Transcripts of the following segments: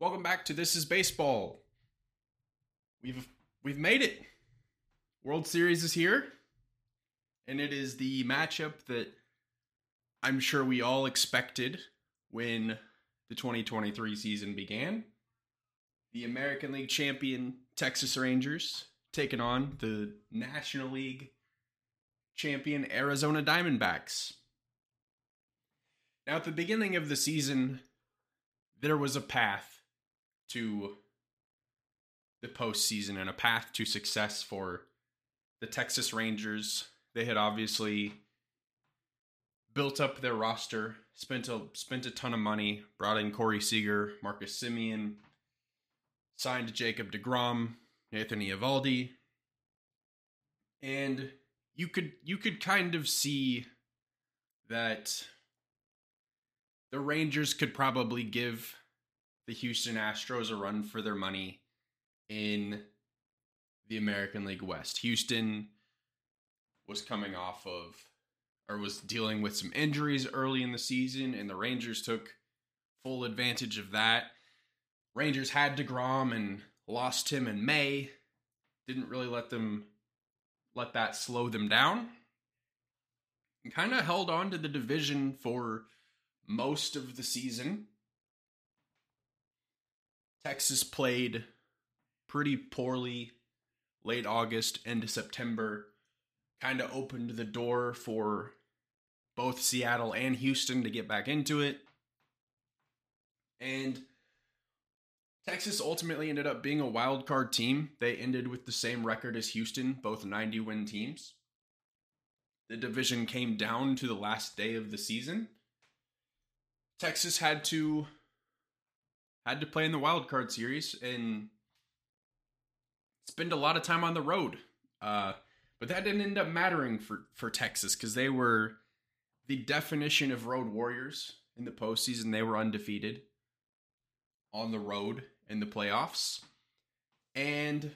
Welcome back to This Is Baseball. We've made it. World Series is here, and it is the matchup that I'm sure we all expected when the 2023 season began. The American League champion Texas Rangers taking on the National League champion Arizona Diamondbacks. Now, at the beginning of the season, there was a path to the postseason and a path to success for the Texas Rangers. They had obviously built up their roster, spent a ton of money, brought in Corey Seager, Marcus Semien, signed Jacob DeGrom, Nathan Eovaldi, and you could kind of see that the Rangers could probably give the Houston Astros a run for their money in the American League West. Houston was coming off of, or was dealing with some injuries early in the season, and the Rangers took full advantage of that. Rangers had DeGrom and lost him in May. Didn't really let that slow them down. And kind of held on to the division for most of the season. Texas played pretty poorly late August into September. Kind of opened the door for both Seattle and Houston to get back into it. And Texas ultimately ended up being a wild card team. They ended with the same record as Houston, both 90-win teams. The division came down to the last day of the season. Texas had to play in the wild card series and spend a lot of time on the road. But that didn't end up mattering for Texas because they were the definition of road warriors in the postseason. They were undefeated on the road in the playoffs. And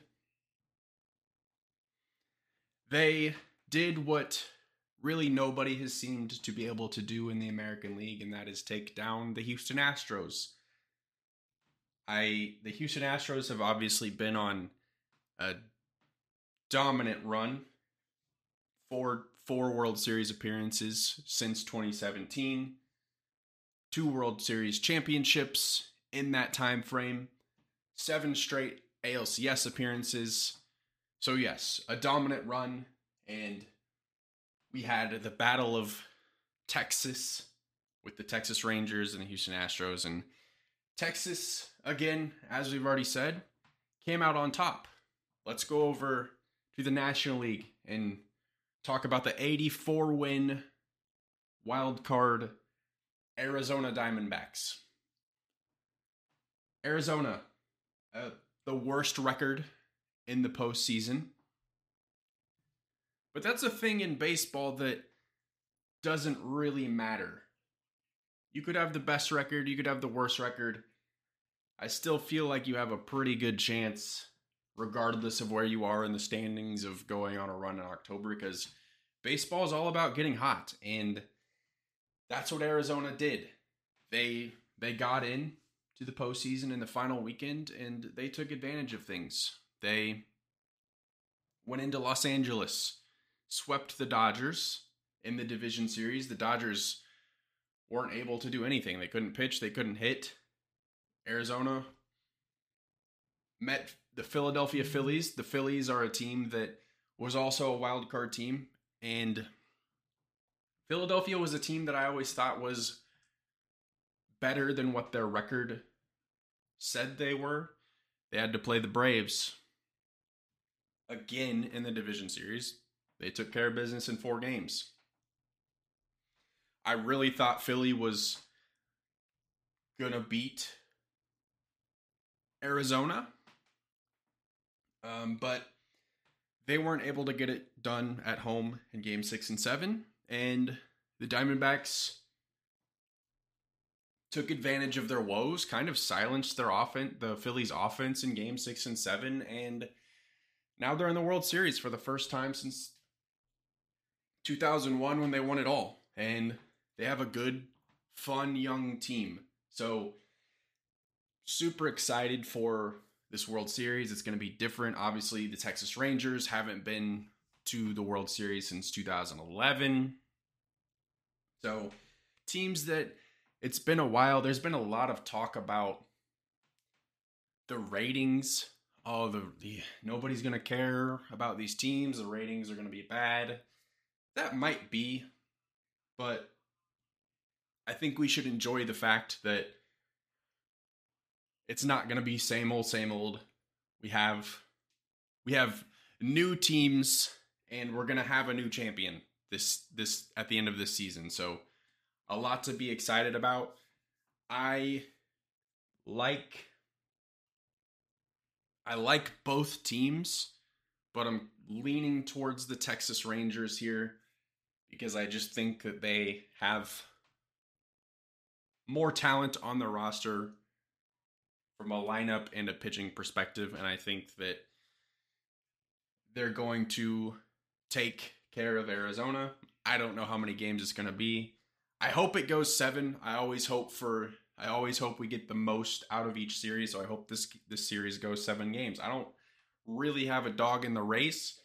they did what really nobody has seemed to be able to do in the American League, and that is take down the Houston Astros. The Houston Astros have obviously been on a dominant run, four World Series appearances since 2017, two World Series championships in that time frame, seven straight ALCS appearances. So yes, a dominant run, and we had the Battle of Texas with the Texas Rangers and the Houston Astros. And Texas, again, as we've already said, came out on top. Let's go over to the National League and talk about the 84-win wildcard Arizona Diamondbacks. Arizona, the worst record in the postseason. But that's a thing in baseball that doesn't really matter. You could have the best record, you could have the worst record. I still feel like you have a pretty good chance, regardless of where you are in the standings, of going on a run in October, because baseball is all about getting hot, and that's what Arizona did. They got in to the postseason in the final weekend, and they took advantage of things. They went into Los Angeles, swept the Dodgers in the division series. The Dodgers weren't able to do anything. They couldn't pitch. They couldn't hit. Arizona met the Philadelphia Phillies. The Phillies are a team that was also a wild card team. And Philadelphia was a team that I always thought was better than what their record said they were. They had to play the Braves again in the division series. They took care of business in four games. I really thought Philly was going to beat Arizona. But they weren't able to get it done at home in Game 6 and 7. And the Diamondbacks took advantage of their woes, kind of silenced their offense, the Phillies' offense in Game 6 and 7. And now they're in the World Series for the first time since 2001 when they won it all. And they have a good, fun, young team. So super excited for this World Series. It's going to be different. Obviously, the Texas Rangers haven't been to the World Series since 2011. So teams that it's been a while, there's been a lot of talk about the ratings. Oh, nobody's going to care about these teams. The ratings are going to be bad. That might be, but I think we should enjoy the fact that it's not going to be same old, same old. We have new teams, and we're going to have a new champion this at the end of this season. So a lot to be excited about. I like both teams, but I'm leaning towards the Texas Rangers here because I just think that they have more talent on the roster from a lineup and a pitching perspective, and I think that they're going to take care of Arizona. I don't know how many games it's going to be. I hope it goes 7. I always hope we get the most out of each series, so I hope this series goes 7 games. I don't really have a dog in the race.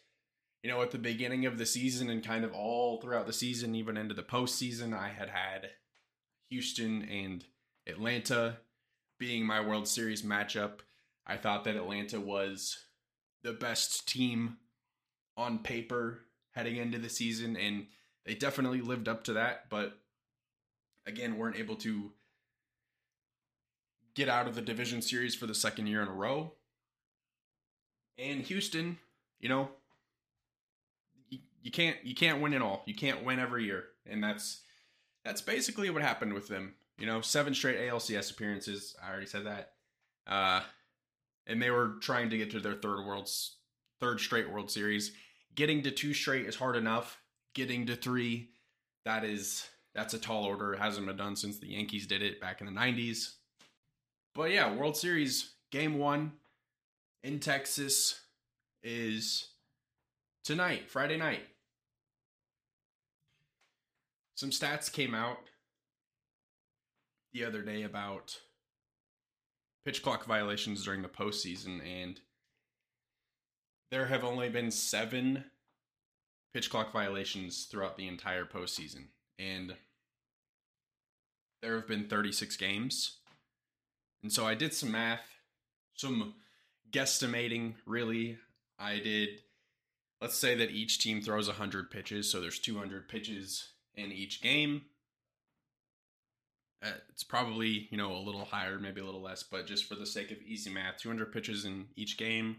You know, at the beginning of the season and kind of all throughout the season, even into the postseason, I had Houston and Atlanta being my World Series matchup. I thought that Atlanta was the best team on paper heading into the season, and they definitely lived up to that, but again, weren't able to get out of the division series for the second year in a row. And Houston, you know, you can't win it all. You can't win every year, and that's basically what happened with them. You know, 7 straight ALCS appearances. I already said that. And they were trying to get to their third straight World Series. Getting to 2 straight is hard enough. Getting to 3, that's a tall order. It hasn't been done since the Yankees did it back in the 90s. But yeah, World Series Game 1. In Texas is tonight, Friday night. Some stats came out the other day about pitch clock violations during the postseason, and there have only been 7 pitch clock violations throughout the entire postseason, and there have been 36 games. And so I did some math, some guesstimating, really. Let's say that each team throws 100 pitches, so there's 200 pitches in each game. It's probably, you know, a little higher, maybe a little less, but just for the sake of easy math, 200 pitches in each game,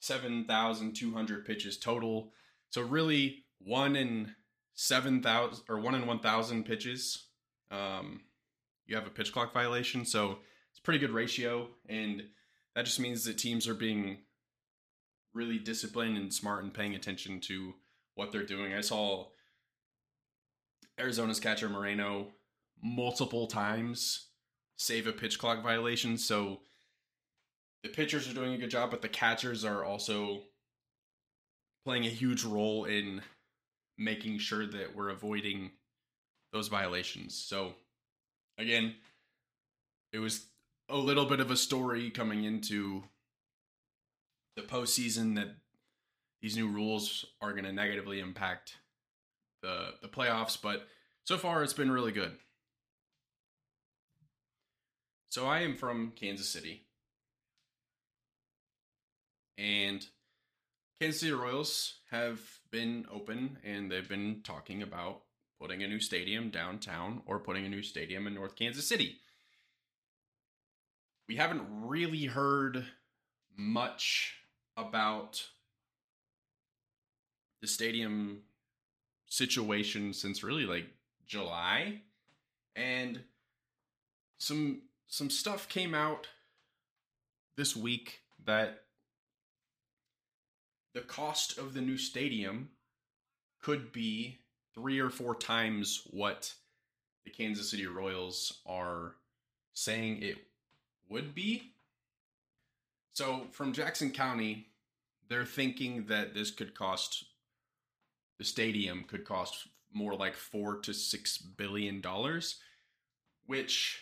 7,200 pitches total. So really 1 in 1,000 pitches, you have a pitch clock violation. So it's a pretty good ratio, and that just means that teams are being really disciplined and smart and paying attention to what they're doing. I saw Arizona's catcher Moreno multiple times save a pitch clock violation. So the pitchers are doing a good job, but the catchers are also playing a huge role in making sure that we're avoiding those violations. So again, it was a little bit of a story coming into the postseason that these new rules are going to negatively impact the playoffs, but so far it's been really good. So I am from Kansas City, and Kansas City Royals have been open, and they've been talking about putting a new stadium downtown or putting a new stadium in North Kansas City. We haven't really heard much about the stadium situation since really like July. And some stuff came out this week that the cost of the new stadium could be 3 or 4 times what the Kansas City Royals are saying it would be. So from Jackson County, they're thinking that this could cost, the stadium could cost more like $4 to $6 billion, which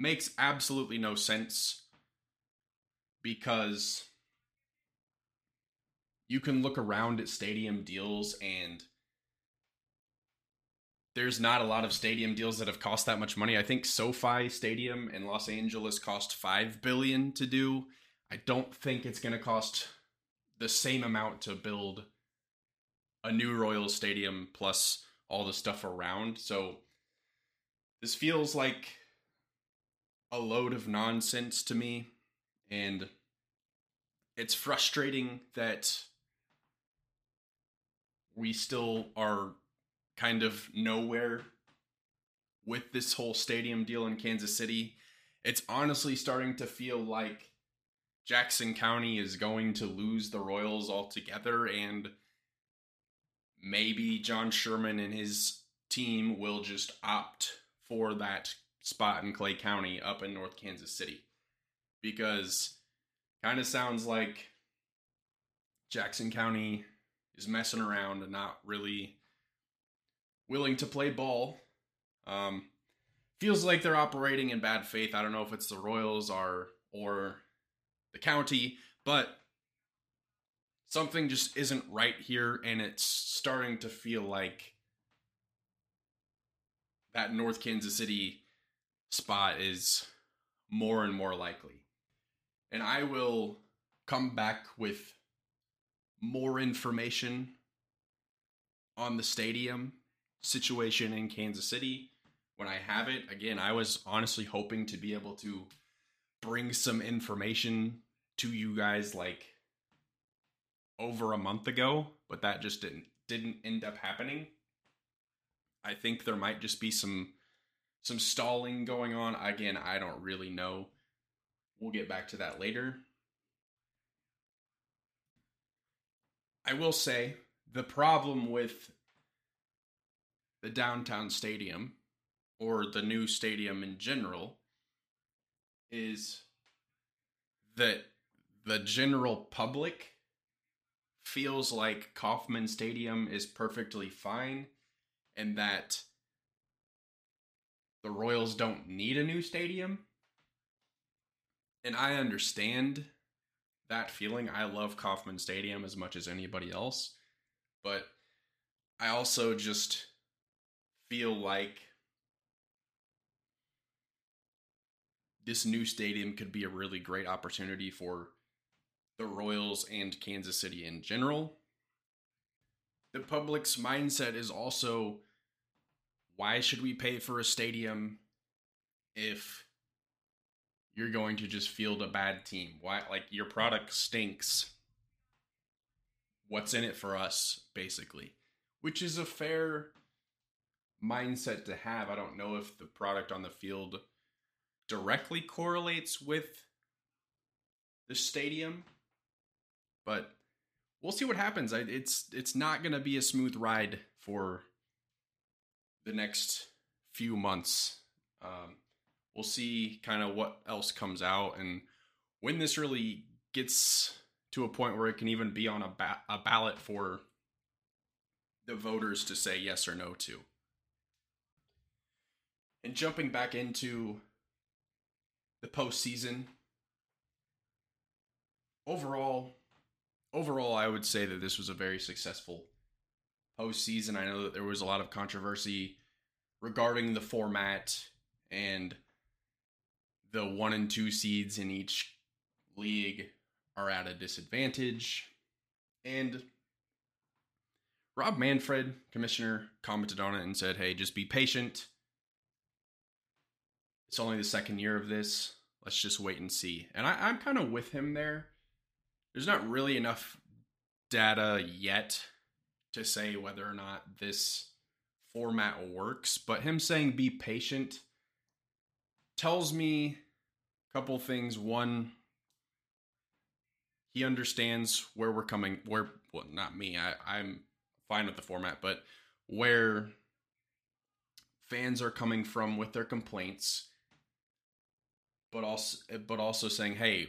makes absolutely no sense, because you can look around at stadium deals and there's not a lot of stadium deals that have cost that much money. I think SoFi Stadium in Los Angeles cost $5 billion to do. I don't think it's going to cost the same amount to build a new Royals Stadium plus all the stuff around. So this feels like a load of nonsense to me. And it's frustrating that we still are kind of nowhere with this whole stadium deal in Kansas City. It's honestly starting to feel like Jackson County is going to lose the Royals altogether, and maybe John Sherman and his team will just opt for that spot in Clay County up in North Kansas City, because kind of sounds like Jackson County is messing around and not really willing to play ball. Feels like they're operating in bad faith. I don't know if it's the Royals or the county, but something just isn't right here, and it's starting to feel like that North Kansas City spot is more and more likely. And I will come back with more information on the stadium situation in Kansas City when I have it. Again, I was honestly hoping to be able to bring some information to you guys like over a month ago, but that just didn't end up happening. I think there might just be some stalling going on. Again, I don't really know. We'll get back to that later. I will say the problem with the downtown stadium, or the new stadium in general, is that the general public feels like Kauffman Stadium is perfectly fine, and that the Royals don't need a new stadium. And I understand that feeling. I love Kauffman Stadium as much as anybody else. But I also just feel like this new stadium could be a really great opportunity for the Royals and Kansas City in general. The public's mindset is also, why should we pay for a stadium if you're going to just field a bad team? Why, like, your product stinks. What's in it for us, basically? Which is a fair mindset to have. I don't know if the product on the field directly correlates with the stadium, but we'll see what happens. It's not going to be a smooth ride for the next few months. We'll see kind of what else comes out and when this really gets to a point where it can even be on a ballot for the voters to say yes or no to. And jumping back into the postseason, overall, I would say that this was a very successful postseason. I know that there was a lot of controversy regarding the format and the 1 and 2 seeds in each league are at a disadvantage. And Rob Manfred, commissioner, commented on it and said, hey, just be patient. It's only the second year of this. Let's just wait and see. And I'm kind of with him there. There's not really enough data yet to say whether or not this format works. But him saying be patient tells me a couple things. One, he understands where we're coming. Well, not me. I'm fine with the format. But where fans are coming from with their complaints. But also saying, hey,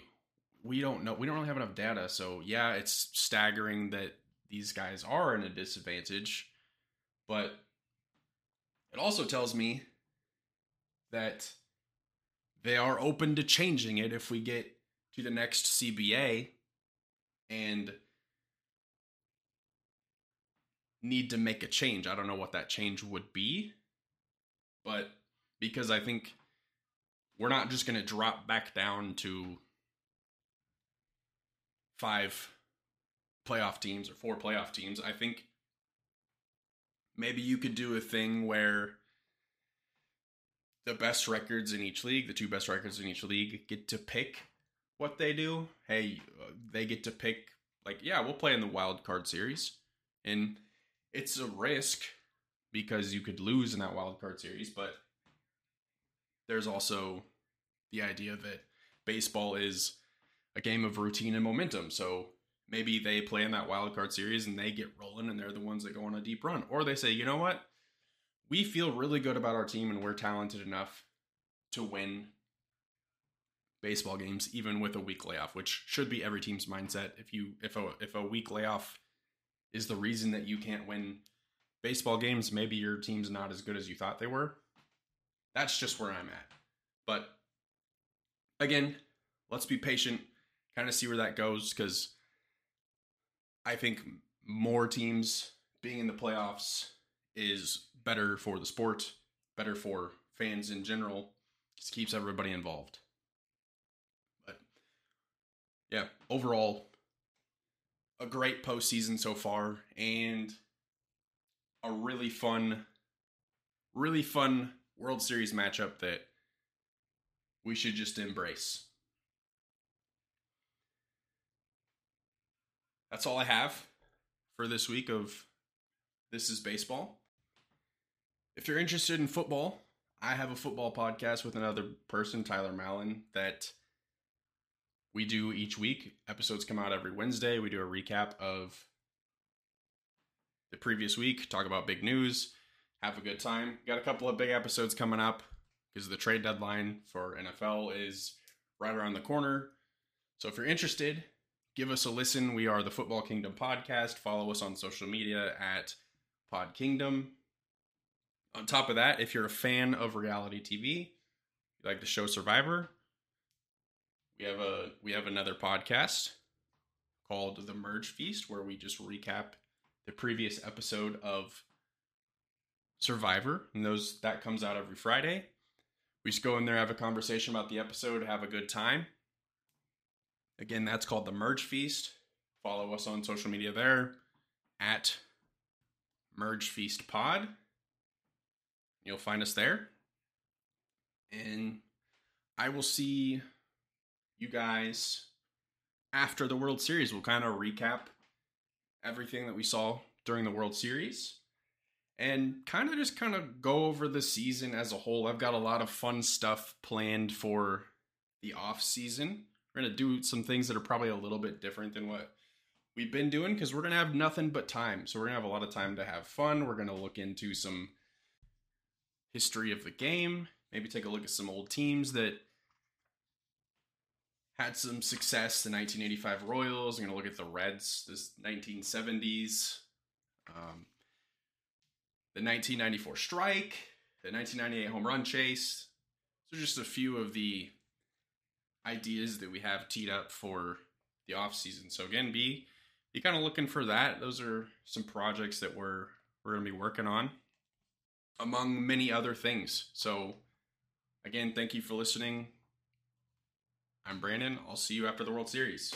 we don't really have enough data. So yeah, it's staggering that these guys are in a disadvantage, but it also tells me that They are open to changing it if we get to the next CBA and need to make a change. I don't know what that change would be, but because I think we're not just going to drop back down to 5 playoff teams or 4 playoff teams. I think maybe you could do a thing where the best records in each league, the 2 best records in each league, get to pick what they do. Hey, they get to pick, like, yeah, we'll play in the wild card series. And it's a risk because you could lose in that wild card series, but there's also the idea that baseball is a game of routine and momentum. So maybe they play in that wild card series and they get rolling and they're the ones that go on a deep run. Or they say, you know what? We feel really good about our team and we're talented enough to win baseball games, even with a week layoff, which should be every team's mindset. If a week layoff is the reason that you can't win baseball games, maybe your team's not as good as you thought they were. That's just where I'm at. But again, let's be patient, kind of see where that goes, because I think more teams being in the playoffs is better for the sport, better for fans in general. Just keeps everybody involved. But yeah, overall, a great postseason so far, and a really fun World Series matchup that we should just embrace. That's all I have for this week of This Is Baseball. If you're interested in football, I have a football podcast with another person, Tyler Mallon, that we do each week. Episodes come out every Wednesday. We do a recap of the previous week, talk about big news, have a good time. Got a couple of big episodes coming up because the trade deadline for NFL is right around the corner. So if you're interested, give us a listen. We are the Football Kingdom podcast. Follow us on social media at Pod Kingdom. On top of that, if you're a fan of reality TV, you like the show Survivor, We have another podcast called The Merge Feast, where we just recap the previous episode of Survivor, and that comes out every Friday. We just go in there, have a conversation about the episode, have a good time. Again, that's called The Merge Feast. Follow us on social media there at Merge Feast Pod. You'll find us there, and I will see you guys after the World Series. We'll kind of recap everything that we saw during the World Series and kind of go over the season as a whole. I've got a lot of fun stuff planned for the off season. We're going to do some things that are probably a little bit different than what we've been doing, because we're going to have nothing but time. So we're going to have a lot of time to have fun. We're going to look into some history of the game, maybe take a look at some old teams that had some success. The 1985 Royals. I'm going to look at the Reds, this 1970s, the 1994 strike, the 1998 home run chase. So just a few of the ideas that we have teed up for the offseason. So again, be kind of looking for that. Those are some projects that we're going to be working on, among many other things. So again, thank you for listening. I'm Brandon. I'll see you after the World Series.